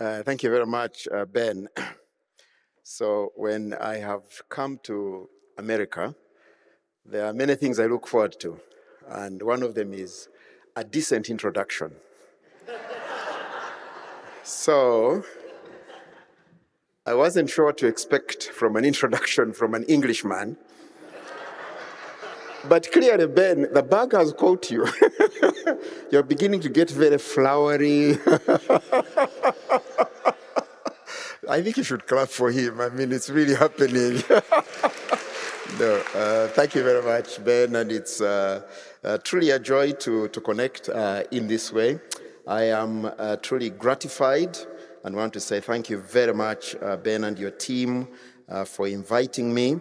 Thank you very much, Ben. So when I have come to America, there are many things I look forward to, and one of them is a decent introduction. So I wasn't sure what to expect from an introduction from an Englishman, but clearly, Ben, the bug has caught you. You're beginning to get very flowery. I think you should clap for him. I mean, it's really happening. No, thank you very much, Ben, and it's truly a joy to connect in this way. I am truly gratified and want to say thank you very much, Ben, and your team for inviting me.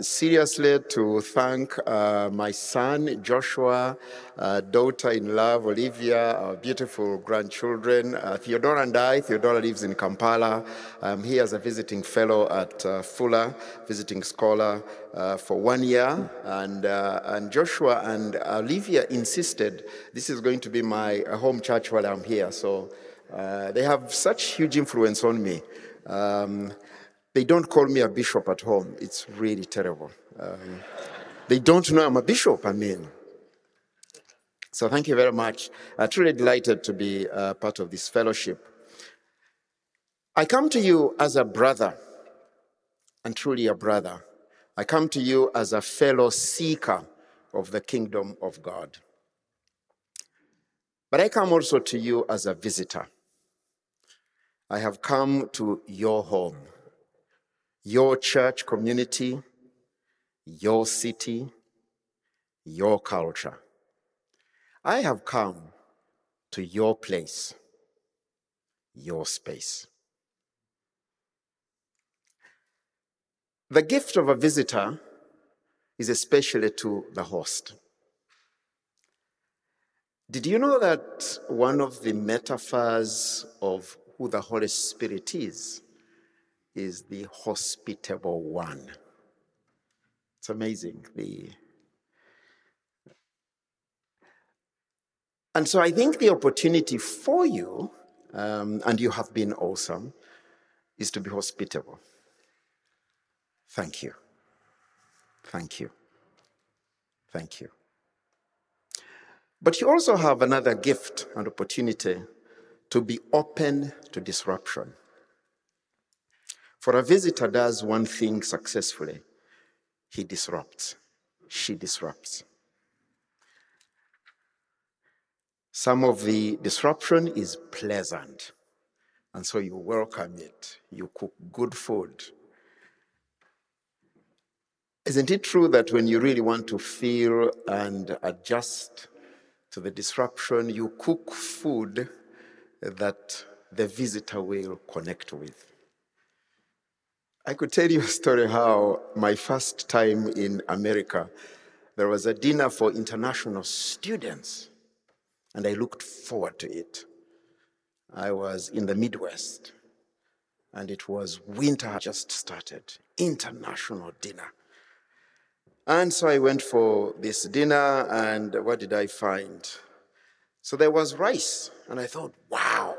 Seriously, to thank my son, Joshua, daughter-in-law, Olivia, our beautiful grandchildren, Theodora and I. Theodora lives in Kampala. I'm here as a visiting fellow at Fuller, visiting scholar for 1 year. And Joshua and Olivia insisted this is going to be my home church while I'm here. So they have such huge influence on me. They don't call me a bishop at home. It's really terrible. They don't know I'm a bishop, I mean. So thank you very much. I'm truly delighted to be part of this fellowship. I come to you as a brother, and truly a brother. I come to you as a fellow seeker of the kingdom of God. But I come also to you as a visitor. I have come to your home, your church community, your city, your culture. I have come to your place, your space. The gift of a visitor is especially to the host. Did you know that one of the metaphors of who the Holy Spirit is the hospitable one? It's amazing. And so I think the opportunity for you, and you have been awesome, is to be hospitable. Thank you. Thank you. Thank you. But you also have another gift and opportunity to be open to disruption. For a visitor does one thing successfully. He disrupts. She disrupts. Some of the disruption is pleasant, and so you welcome it. You cook good food. Isn't it true that when you really want to feel and adjust to the disruption, you cook food that the visitor will connect with? I could tell you a story how my first time in America, there was a dinner for international students, and I looked forward to it. I was in the Midwest, and it was winter just started, international dinner. And so I went for this dinner, and what did I find? So there was rice, and I thought, wow,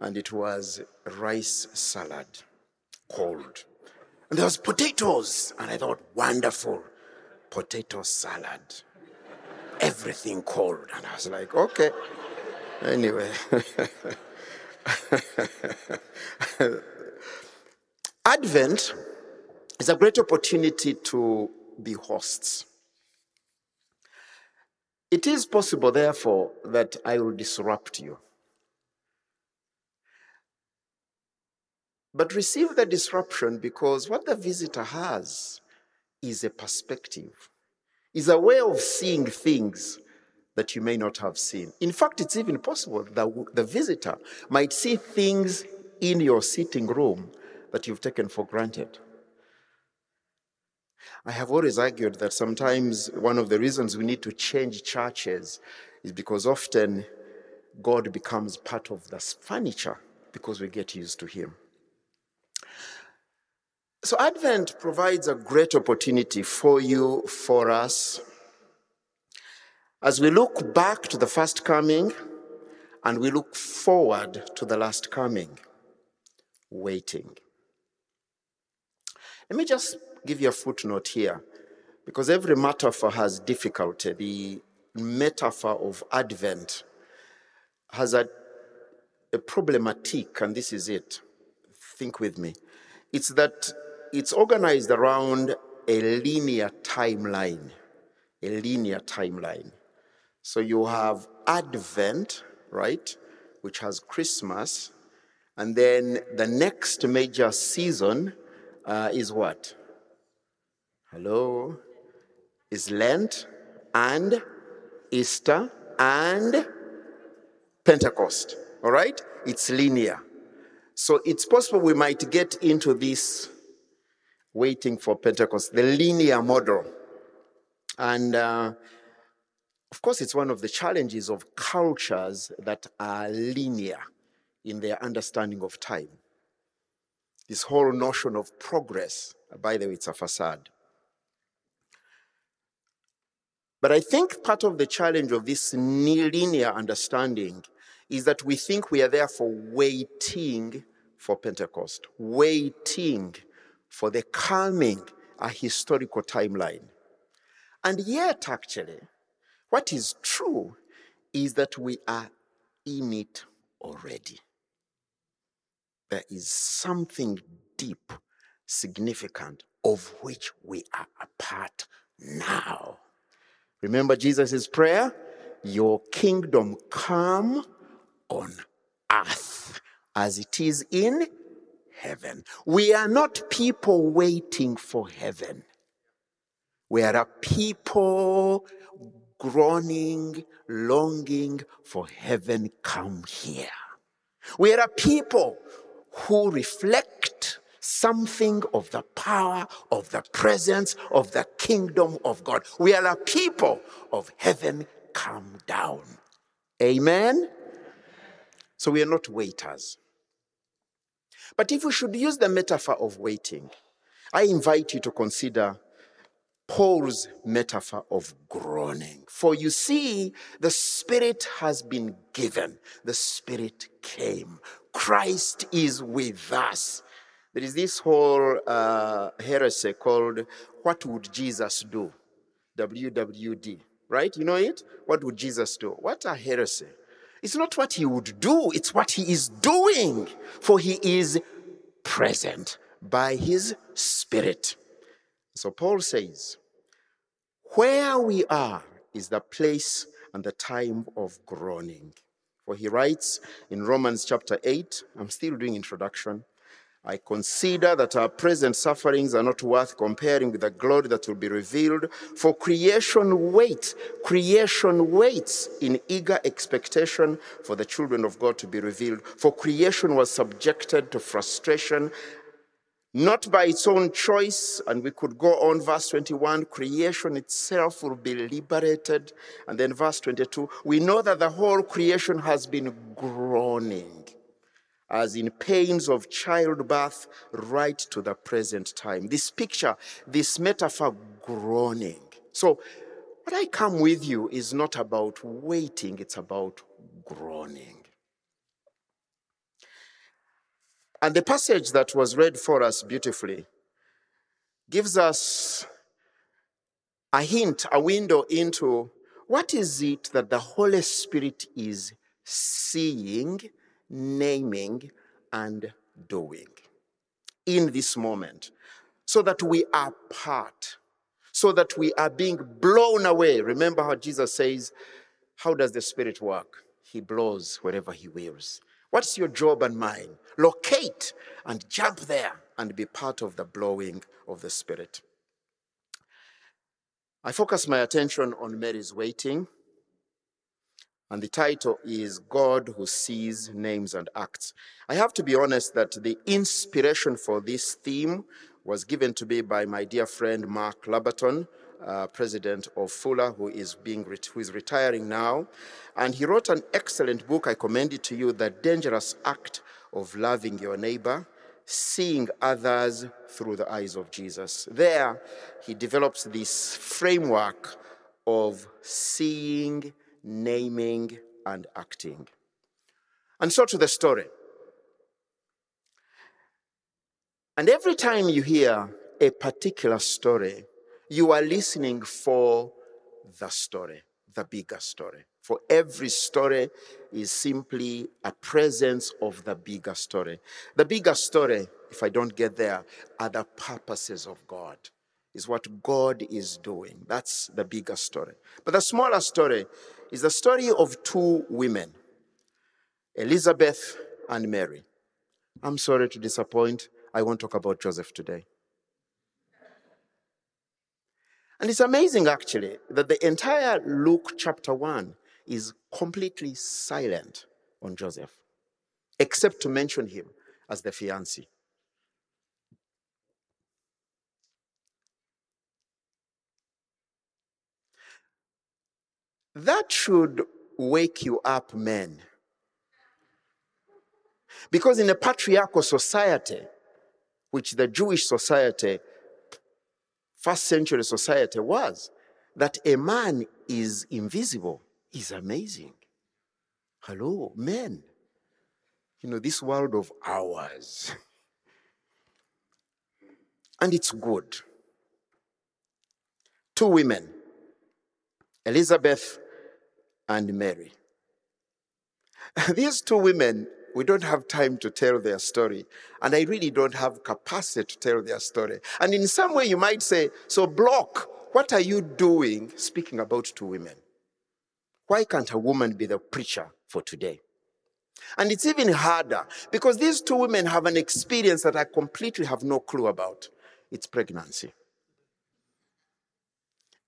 and it was rice salad. Cold. And there was potatoes, and I thought, wonderful, potato salad, everything cold. And I was like, okay, anyway. Advent is a great opportunity to be hosts. It is possible, therefore, that I will disrupt you. But receive the disruption, because what the visitor has is a perspective, is a way of seeing things that you may not have seen. In fact, it's even possible that the visitor might see things in your sitting room that you've taken for granted. I have always argued that sometimes one of the reasons we need to change churches is because often God becomes part of the furniture because we get used to him. So Advent provides a great opportunity for you, for us. As we look back to the first coming, and we look forward to the last coming, waiting. Let me just give you a footnote here, because every metaphor has difficulty. The metaphor of Advent has a problematic, and this is it. Think with me. It's that it's organized around a linear timeline. So you have Advent, right, which has Christmas, and then the next major season is what? Hello? Is Lent and Easter and Pentecost, all right? It's linear. So it's possible we might get into this waiting for Pentecost, the linear model. And of course, it's one of the challenges of cultures that are linear in their understanding of time. This whole notion of progress, by the way, it's a facade. But I think part of the challenge of this linear understanding is that we think we are therefore waiting for Pentecost, waiting for the coming, a historical timeline. And yet, actually, what is true is that we are in it already. There is something deep, significant, of which we are a part now. Remember Jesus' prayer? Your kingdom come on earth as it is in heaven. We are not people waiting for heaven. We are a people groaning, longing for heaven come here. We are a people who reflect something of the power, of the presence, of the kingdom of God. We are a people of heaven come down. Amen? So we are not waiters. But if we should use the metaphor of waiting, I invite you to consider Paul's metaphor of groaning. For you see, the Spirit has been given. The Spirit came. Christ is with us. There is this whole heresy called, what would Jesus do? WWD, right? You know it? What would Jesus do? What a heresy. It's not what he would do, it's what he is doing, for he is present by his Spirit. So Paul says, where we are is the place and the time of groaning. For he writes in Romans chapter 8, I'm still doing introduction, I consider that our present sufferings are not worth comparing with the glory that will be revealed. For creation waits in eager expectation for the children of God to be revealed. For creation was subjected to frustration, not by its own choice. And we could go on, verse 21, creation itself will be liberated. And then verse 22, we know that the whole creation has been groaning, as in pains of childbirth, right to the present time. This picture, this metaphor, groaning. So what I come with you is not about waiting, it's about groaning. And the passage that was read for us beautifully gives us a hint, a window into what is it that the Holy Spirit is seeing, naming, and doing in this moment, so that we are part, so that we are being blown away. Remember how Jesus says, how does the Spirit work? He blows wherever he wills. What's your job and mine? Locate and jump there and be part of the blowing of the Spirit. I focus my attention on Mary's waiting. And the title is God Who Sees, Names, and Acts. I have to be honest that the inspiration for this theme was given to me by my dear friend Mark Labberton, president of Fuller, who is retiring now. And he wrote an excellent book, I commend it to you, The Dangerous Act of Loving Your Neighbor, Seeing Others Through the Eyes of Jesus. There, he develops this framework of seeing, naming, and acting. And so to the story. And every time you hear a particular story, you are listening for the story, the bigger story. For every story is simply a presence of the bigger story. The bigger story, if I don't get there, are the purposes of God, is what God is doing. That's the bigger story. But the smaller story is the story of two women, Elizabeth and Mary. I'm sorry to disappoint. I won't talk about Joseph today. And it's amazing, actually, that the entire Luke chapter 1 is completely silent on Joseph, except to mention him as the fiancé. That should wake you up, men. Because in a patriarchal society, which the Jewish society, first century society was, that a man is invisible is amazing. Hello, men. You know, this world of ours. And it's good. Two women, Elizabeth and Mary. These two women, we don't have time to tell their story. And I really don't have capacity to tell their story. And in some way you might say, so Block, what are you doing speaking about two women? Why can't a woman be the preacher for today? And it's even harder because these two women have an experience that I completely have no clue about. It's pregnancy.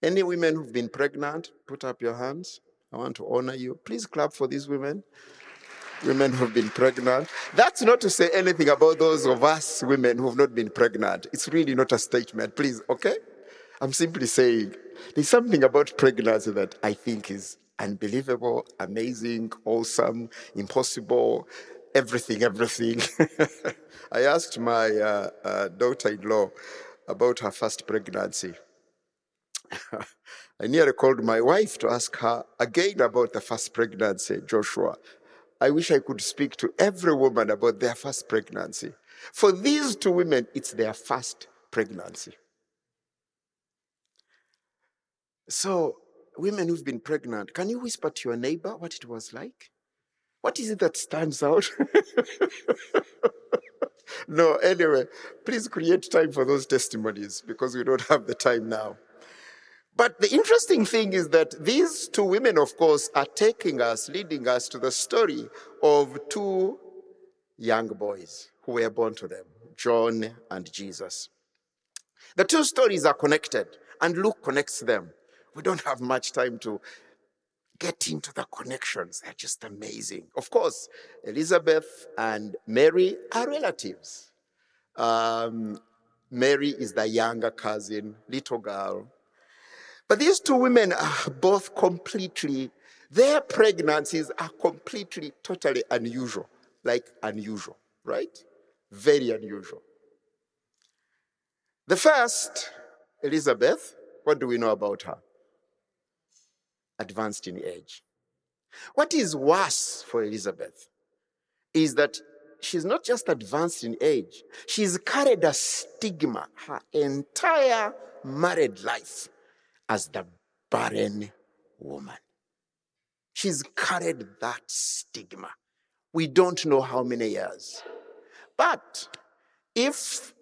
Any women who've been pregnant, put up your hands. I want to honor you. Please clap for these women. Women who've been pregnant. That's not to say anything about those of us women who've not been pregnant. It's really not a statement, please, okay? I'm simply saying there's something about pregnancy that I think is unbelievable, amazing, awesome, impossible, everything, everything. I asked my daughter-in-law about her first pregnancy. I nearly called my wife to ask her again about the first pregnancy, Joshua. I wish I could speak to every woman about their first pregnancy. For these two women, it's their first pregnancy. So, women who've been pregnant, can you whisper to your neighbor what it was like? What is it that stands out? No, anyway, please create time for those testimonies because we don't have the time now. But the interesting thing is that these two women, of course, are taking us, leading us to the story of two young boys who were born to them, John and Jesus. The two stories are connected, and Luke connects them. We don't have much time to get into the connections. They're just amazing. Of course, Elizabeth and Mary are relatives. Mary is the younger cousin, little girl. But these two women are both completely, their pregnancies are completely, totally unusual. Like unusual, right? Very unusual. The first, Elizabeth, what do we know about her? Advanced in age. What is worse for Elizabeth is that she's not just advanced in age, she's carried a stigma her entire married life. As the barren woman. She's carried that stigma. We don't know how many years. But if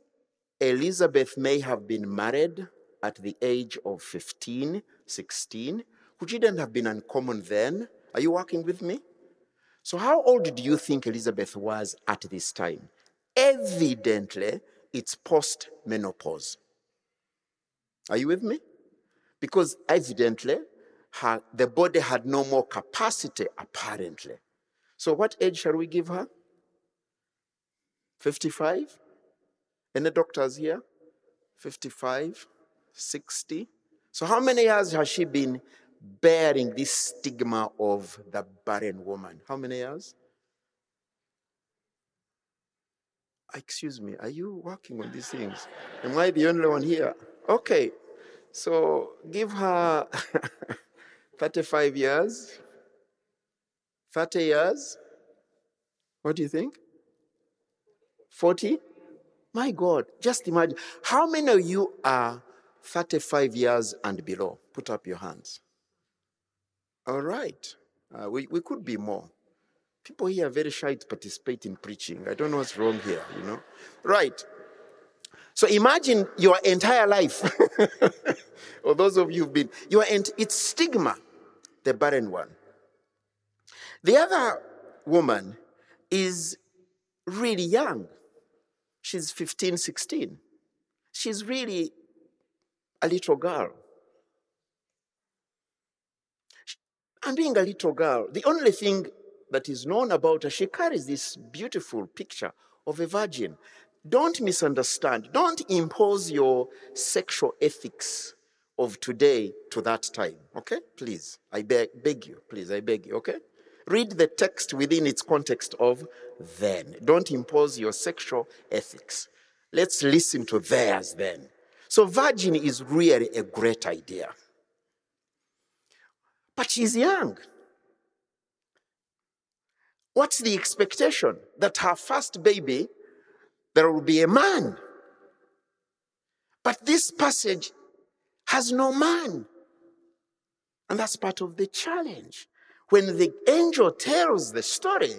Elizabeth may have been married at the age of 15, 16, which didn't have been uncommon then, are you working with me? So how old do you think Elizabeth was at this time? Evidently, it's post-menopause. Are you with me? Because evidently, the body had no more capacity, apparently. So what age shall we give her? 55? Any doctors here? 55? 60? So how many years has she been bearing this stigma of the barren woman? How many years? Excuse me, are you working on these things? Am I the only one here? Okay. So give her 35 years, 30 years, What do you think? 40? My God, just imagine. How many of you are 35 years and below? Put up your hands. All right. We could be more. People here are very shy to participate in preaching. I don't know what's wrong here, you know. Right. So imagine your entire life. Or those of you who've been. It's stigma, the barren one. The other woman is really young. She's 15, 16. She's really a little girl. And being a little girl, the only thing that is known about her, she carries this beautiful picture of a virgin. Don't misunderstand. Don't impose your sexual ethics of today to that time, okay? Please, I beg you, okay? Read the text within its context of then. Don't impose your sexual ethics. Let's listen to theirs then. So virgin is really a great idea. But she's young. What's the expectation? That her first baby, there will be a man. But this passage has no man. And that's part of the challenge. When the angel tells the story,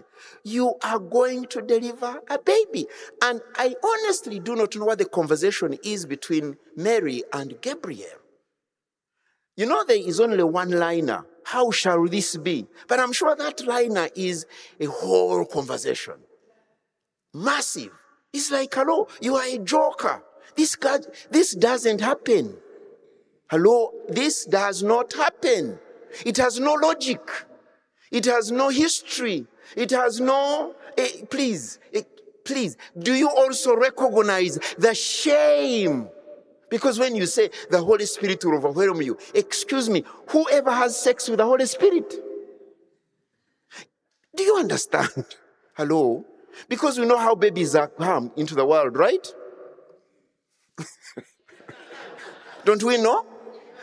you are going to deliver a baby. And I honestly do not know what the conversation is between Mary and Gabriel. You know, there is only one liner. How shall this be? But I'm sure that liner is a whole conversation. Massive. It's like, hello, you are a joker. This doesn't happen. Hello, this does not happen. It has no logic. It has no history. It has no... Please, do you also recognize the shame? Because when you say the Holy Spirit will overwhelm you, excuse me, whoever has sex with the Holy Spirit? Do you understand? Hello? Because we know how babies are come into the world, right? Don't we know?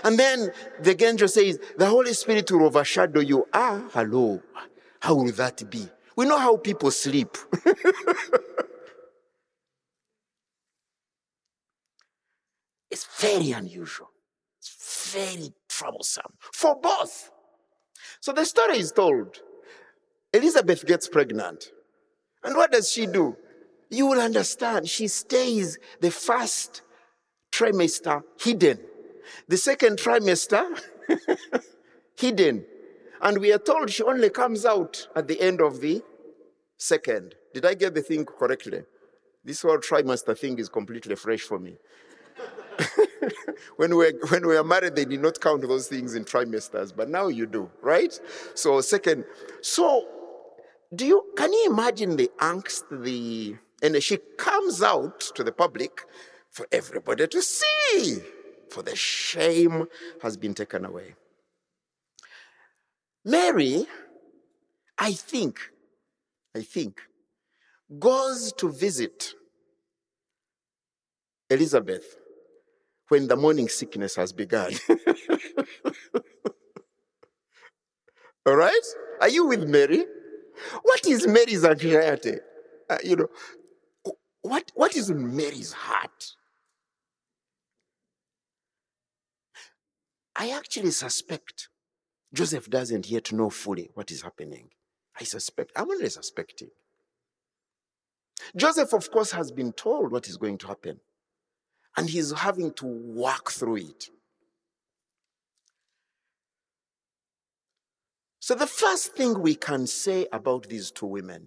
And then the angel says, the Holy Spirit will overshadow you. Ah, hello. How will that be? We know how people sleep. It's very unusual. It's very troublesome for both. So the story is told. Elizabeth gets pregnant. And what does she do? You will understand. She stays the first trimester hidden. The second trimester, hidden. And we are told she only comes out at the end of the second. Did I get the thing correctly? This whole trimester thing is completely fresh for me. When we are married, they did not count those things in trimesters, but now you do, right? So second. So can you imagine the angst? And she comes out to the public for everybody to see. For the shame has been taken away. Mary, I think, goes to visit Elizabeth when the morning sickness has begun. All right? Are you with Mary? What is Mary's anxiety? What is Mary's heart? I actually suspect Joseph doesn't yet know fully what is happening. I'm only suspecting. Joseph, of course, has been told what is going to happen. And he's having to work through it. So the first thing we can say about these two women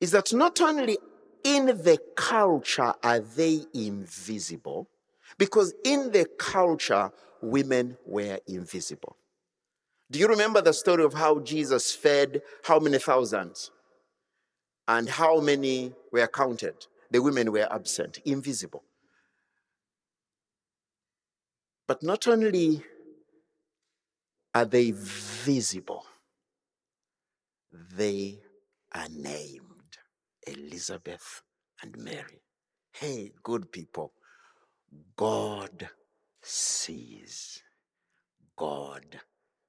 is that not only in the culture are they invisible, because in the culture, women were invisible. Do you remember the story of how Jesus fed how many thousands? And how many were counted? The women were absent, invisible. But not only are they visible, they are named Elizabeth and Mary. Hey, good people. God sees, God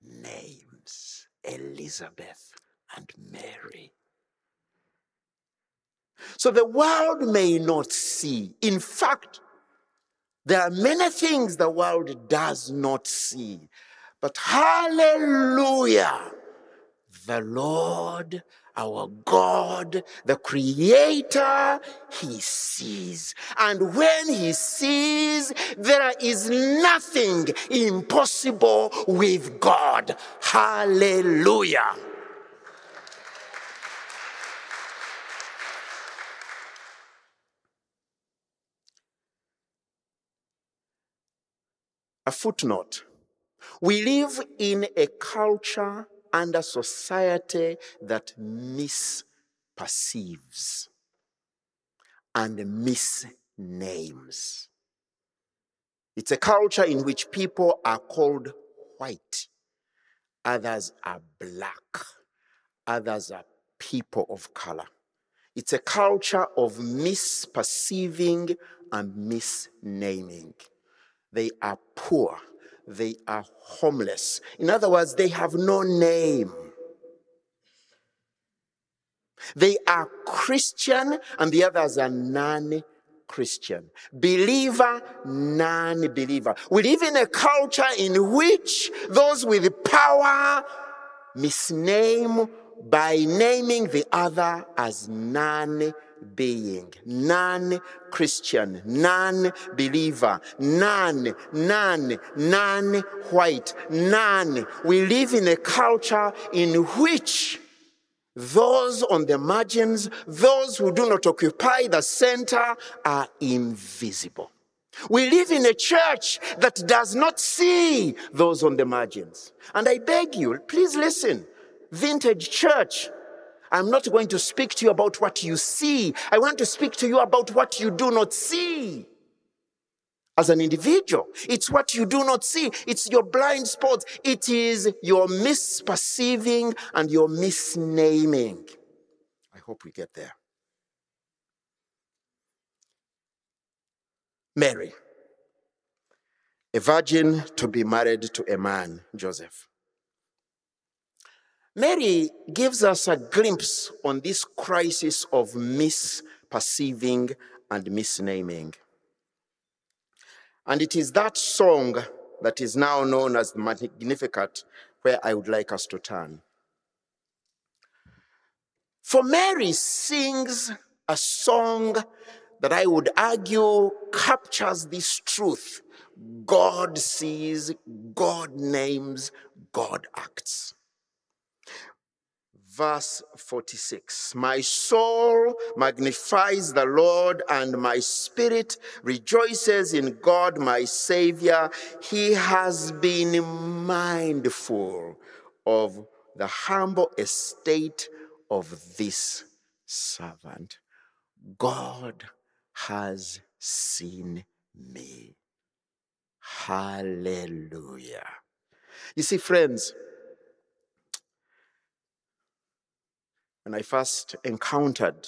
names Elizabeth and Mary. So the world may not see. In fact, there are many things the world does not see. But hallelujah, the Lord, our God, the Creator, He sees. And when He sees, there is nothing impossible with God. Hallelujah. A footnote. We live in a culture and a society that misperceives and misnames. It's a culture in which people are called white, others are black, others are people of color. It's a culture of misperceiving and misnaming. They are poor. They are homeless. In other words, they have no name. They are Christian and the others are non-Christian. Believer, non-believer. We live in a culture in which those with power misname by naming the other as non-being, non-Christian, non-believer, non-white, non. We live in a culture in which those on the margins, those who do not occupy the center, are invisible. We live in a church that does not see those on the margins. And I beg you, please listen. Vintage church, I'm not going to speak to you about what you see. I want to speak to you about what you do not see. As an individual, it's what you do not see. It's your blind spots. It is your misperceiving and your misnaming. I hope we get there. Mary, a virgin to be married to a man, Joseph. Mary gives us a glimpse on this crisis of misperceiving and misnaming. And it is that song that is now known as the Magnificat where I would like us to turn. For Mary sings a song that I would argue captures this truth. God sees, God names, God acts. Verse 46, my soul magnifies the Lord, and my spirit rejoices in God, my Savior. He has been mindful of the humble estate of this servant. God has seen me. Hallelujah. You see, friends, when I first encountered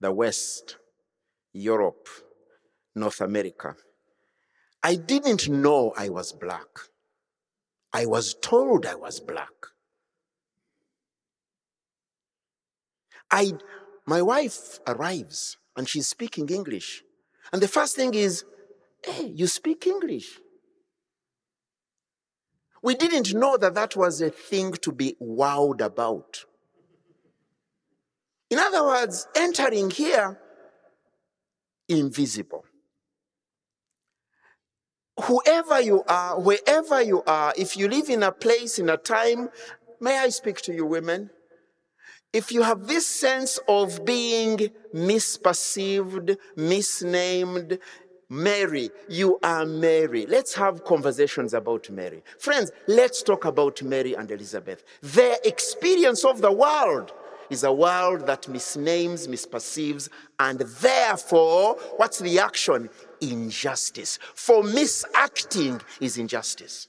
the West, Europe, North America, I didn't know I was black. I was told I was black. My wife arrives and she's speaking English. And the first thing is, hey, you speak English. We didn't know that that was a thing to be wowed about. In other words, entering here, invisible. Whoever you are, wherever you are, if you live in a place, in a time, may I speak to you women? If you have this sense of being misperceived, misnamed, Mary, you are Mary. Let's have conversations about Mary. Friends, let's talk about Mary and Elizabeth. Their experience of the world is a world that misnames, misperceives, and therefore, what's the action? Injustice. For misacting is injustice.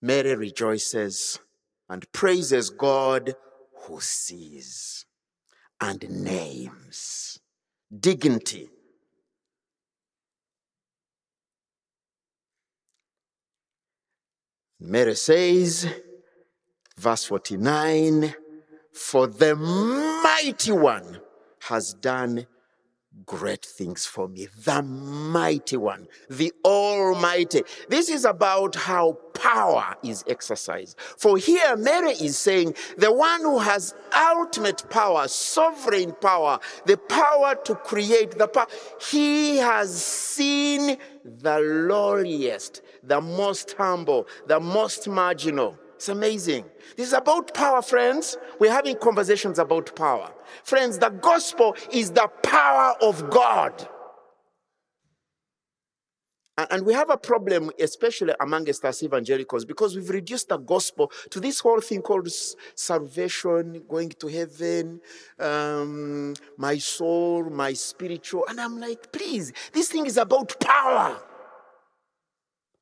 Mary rejoices and praises God who sees and names. Dignity. Mary says, verse 49, for the mighty one has done great things for me. The mighty one, the almighty. This is about how power is exercised. For here, Mary is saying, the one who has ultimate power, sovereign power, the power to create, the power. He has seen the lowliest, the most humble, the most marginal. It's amazing. This is about power, friends. We're having conversations about power. Friends, the gospel is the power of God. And we have a problem, especially amongst us evangelicals, because we've reduced the gospel to this whole thing called salvation, going to heaven, my soul, my spiritual. And I'm like, please, this thing is about power.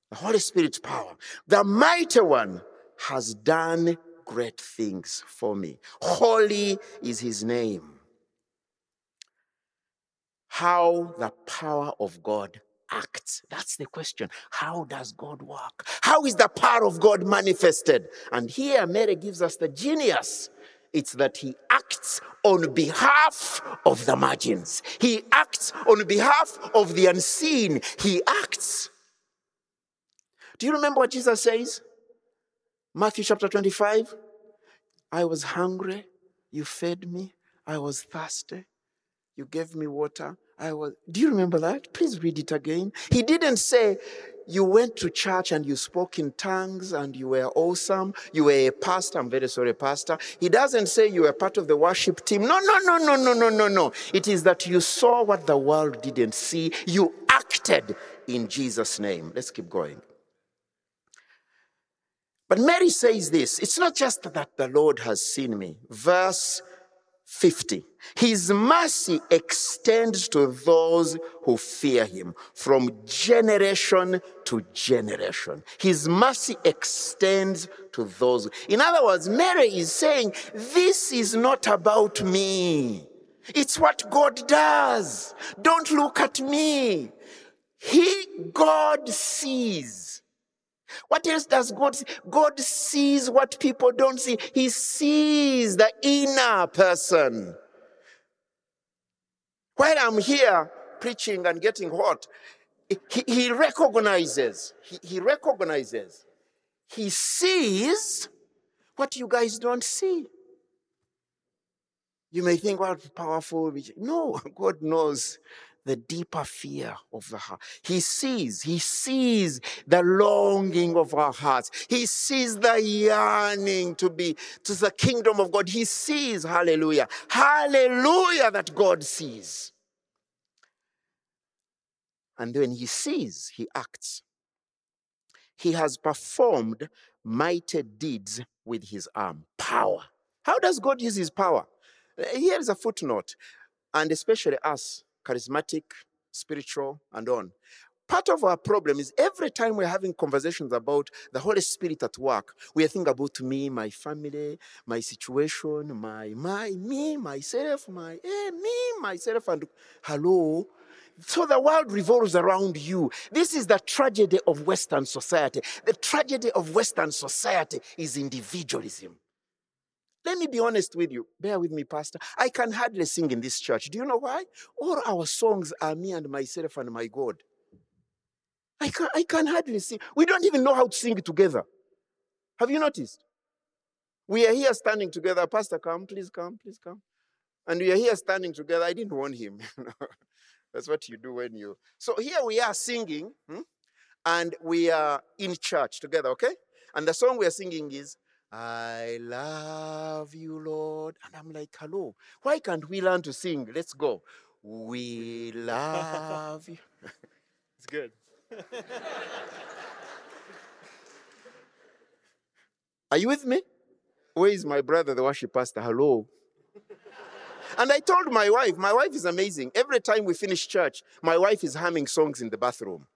The Holy Spirit's power. The mighty one has done great things for me. Holy is his name. How the power of God acts. That's the question. How does God work? How is the power of God manifested? And here Mary gives us the genius. It's that he acts on behalf of the margins. He acts on behalf of the unseen. He acts. Do you remember what Jesus says? Matthew chapter 25, I was hungry, you fed me. I was thirsty, you gave me water. Do you remember that? Please read it again. He didn't say, you went to church and you spoke in tongues and you were awesome. You were a pastor. I'm very sorry, pastor. He doesn't say you were part of the worship team. No. It is that you saw what the world didn't see. You acted in Jesus' name. Let's keep going. But Mary says this, it's not just that the Lord has seen me. Verse 50, his mercy extends to those who fear him from generation to generation. His mercy extends to those. In other words, Mary is saying, this is not about me. It's what God does. Don't look at me. God sees. What else does God see? God sees what people don't see. He sees the inner person. While I'm here preaching and getting hot, he recognizes. He recognizes. He sees what you guys don't see. You may think, well, powerful. No, God knows the deeper fear of the heart. He sees the longing of our hearts. He sees the yearning to the kingdom of God. He sees, hallelujah. Hallelujah that God sees. And when he sees, he acts. He has performed mighty deeds with his arm. Power. How does God use his power? Here is a footnote, and especially us, charismatic, spiritual, and on. Part of our problem is every time we're having conversations about the Holy Spirit at work, we are thinking about me, my family, my situation, myself, and hello. So the world revolves around you. This is the tragedy of Western society. The tragedy of Western society is individualism. Let me be honest with you. Bear with me, Pastor. I can hardly sing in this church. Do you know why? All our songs are me and myself and my God. I can hardly sing. We don't even know how to sing together. Have you noticed? We are here standing together. Pastor, come, please come, please come. And we are here standing together. I didn't warn him. That's what you do when you... So here we are singing, and we are in church together, okay? And the song we are singing is, I love you, Lord. And I'm like, hello, why can't we learn to sing? Let's go. We love you. It's good. Are you with me? Where is my brother, the worship pastor? Hello. And I told my wife is amazing. Every time we finish church, my wife is humming songs in the bathroom.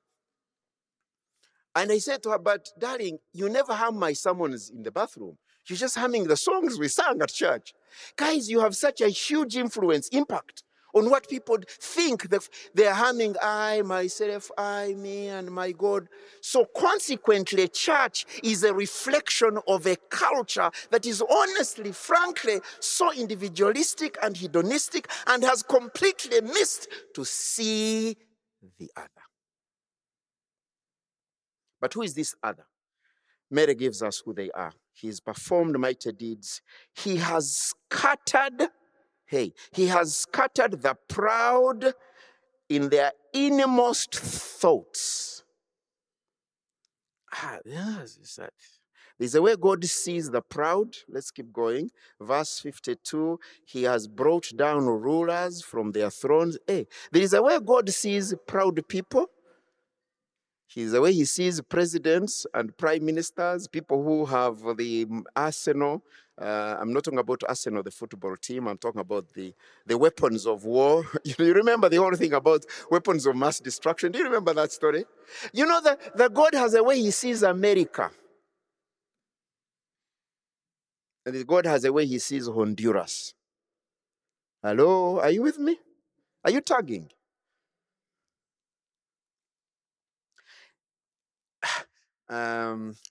And I said to her, but darling, you never hum my sermons in the bathroom. You're just humming the songs we sang at church. Guys, you have such a huge impact on what people think. They're harming I, myself, I, me, and my God. So consequently, church is a reflection of a culture that is honestly, frankly, so individualistic and hedonistic and has completely missed to see the other. But who is this other? Mary gives us who they are. He has performed mighty deeds. He has scattered, he has scattered the proud in their innermost thoughts. There's a way God sees the proud. Let's keep going. Verse 52, he has brought down rulers from their thrones. There is a way God sees proud people. He's the way he sees presidents and prime ministers, people who have the arsenal. I'm not talking about Arsenal, the football team. I'm talking about the weapons of war. You remember the whole thing about weapons of mass destruction? Do you remember that story? You know, the God has a way he sees America. And God has a way he sees Honduras. Hello, are you with me? Are you tagging?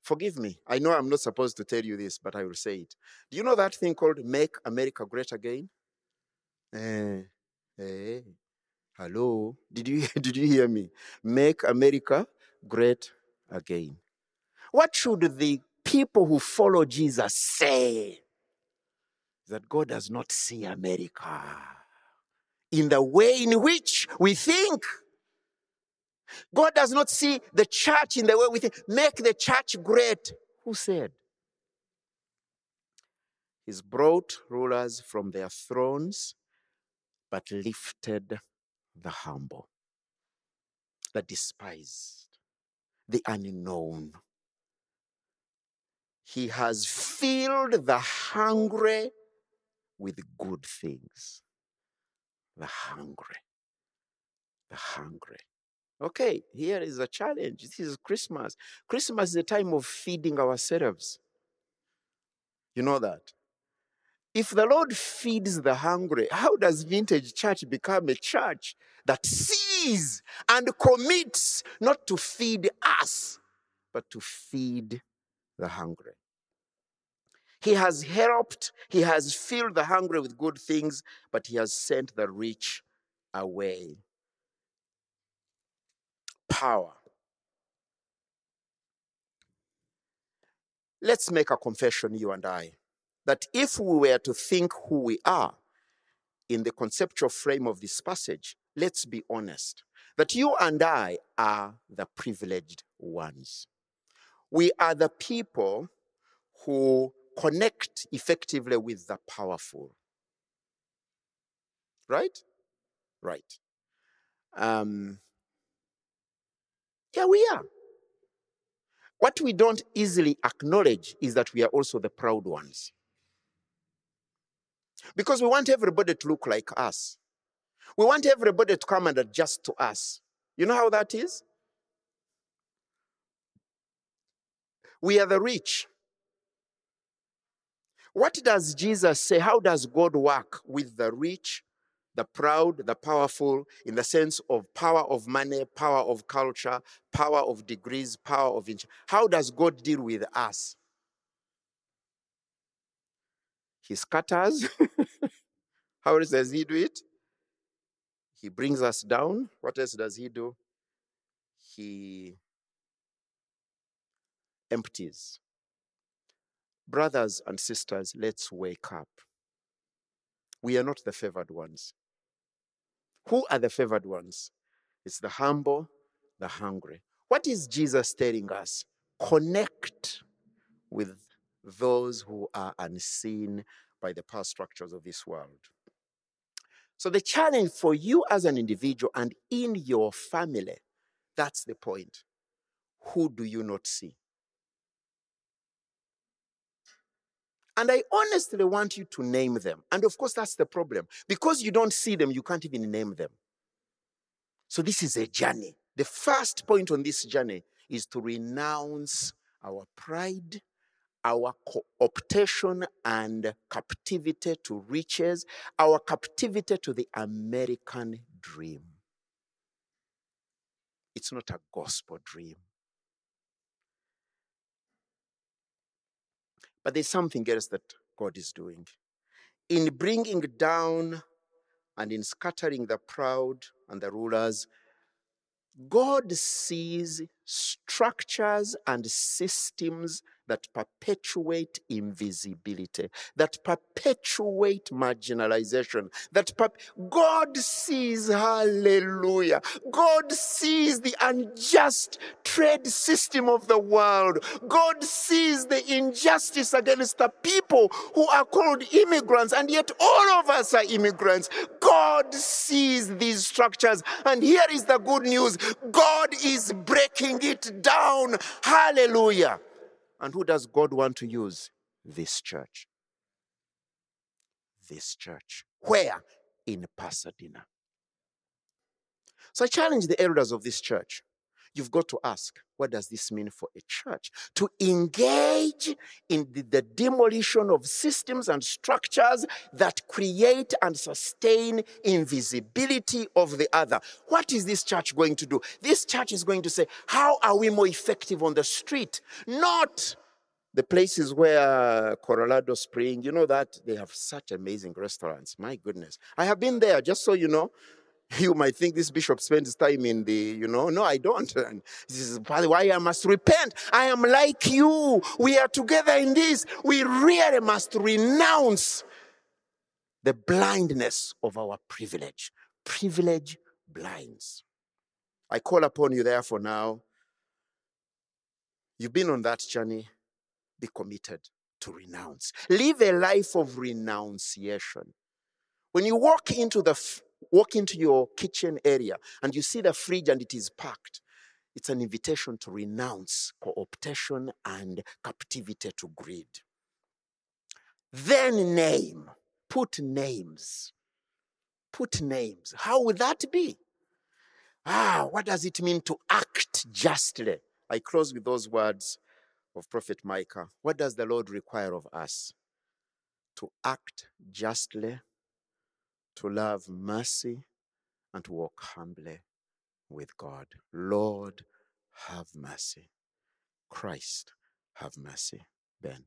Forgive me. I know I'm not supposed to tell you this, but I will say it. Do you know that thing called Make America Great Again? Hello? Did you hear me? Make America Great Again. What should the people who follow Jesus say? That God does not see America in the way in which we think. God does not see the church in the way we think. Make the church great. Who said? He's brought rulers from their thrones, but lifted the humble, the despised, the unknown. He has filled the hungry with good things. The hungry. The hungry. Okay, here is a challenge. This is Christmas. Christmas is a time of feeding ourselves. You know that. If the Lord feeds the hungry, how does vintage church become a church that sees and commits not to feed us, but to feed the hungry? He has helped, he has filled the hungry with good things, but he has sent the rich away. Power. Let's make a confession, you and I, that if we were to think who we are in the conceptual frame of this passage, let's be honest, that you and I are the privileged ones. We are the people who connect effectively with the powerful. Right? Right. Yeah, we are. What we don't easily acknowledge is that we are also the proud ones. Because we want everybody to look like us. We want everybody to come and adjust to us. You know how that is? We are the rich. What does Jesus say? How does God work with the rich, the proud, the powerful, in the sense of power of money, power of culture, power of degrees, power of... How does God deal with us? He scatters. How else does he do it? He brings us down. What else does he do? He empties. Brothers and sisters, let's wake up. We are not the favored ones. Who are the favored ones? It's the humble, the hungry. What is Jesus telling us? Connect with those who are unseen by the power structures of this world. So the challenge for you as an individual and in your family, that's the point. Who do you not see? And I honestly want you to name them. And of course, that's the problem. Because you don't see them, you can't even name them. So this is a journey. The first point on this journey is to renounce our pride our cooptation and captivity to riches, our captivity to the American dream. It's not a gospel dream. But there's something else that God is doing. In bringing down and in scattering the proud and the rulers, God sees structures and systems that perpetuate invisibility, that perpetuate marginalization, God sees, hallelujah, God sees the unjust trade system of the world. God sees the injustice against the people who are called immigrants, and yet all of us are immigrants. God sees these structures, and here is the good news. God is breaking it down, hallelujah. And who does God want to use? This church. This church. Where? In Pasadena. So I challenge the elders of this church. You've got to ask, what does this mean for a church? To engage in the demolition of systems and structures that create and sustain invisibility of the other. What is this church going to do? This church is going to say, how are we more effective on the street? Not the places where Coronado Springs, you know that they have such amazing restaurants. My goodness. I have been there, just so you know. You might think this bishop spends time in the, you know, no, I don't. This is why I must repent. I am like you. We are together in this. We really must renounce the blindness of our privilege. Privilege blinds. I call upon you therefore now. You've been on that journey. Be committed to renounce. Live a life of renunciation. When you walk into your kitchen area and you see the fridge and it is packed, it's an invitation to renounce cooptation and captivity to greed. Then name. Put names. Put names. How would that be? What does it mean to act justly? I close with those words of Prophet Micah. What does the Lord require of us? To act justly, to love mercy, and to walk humbly with God. Lord, have mercy. Christ, have mercy. Ben.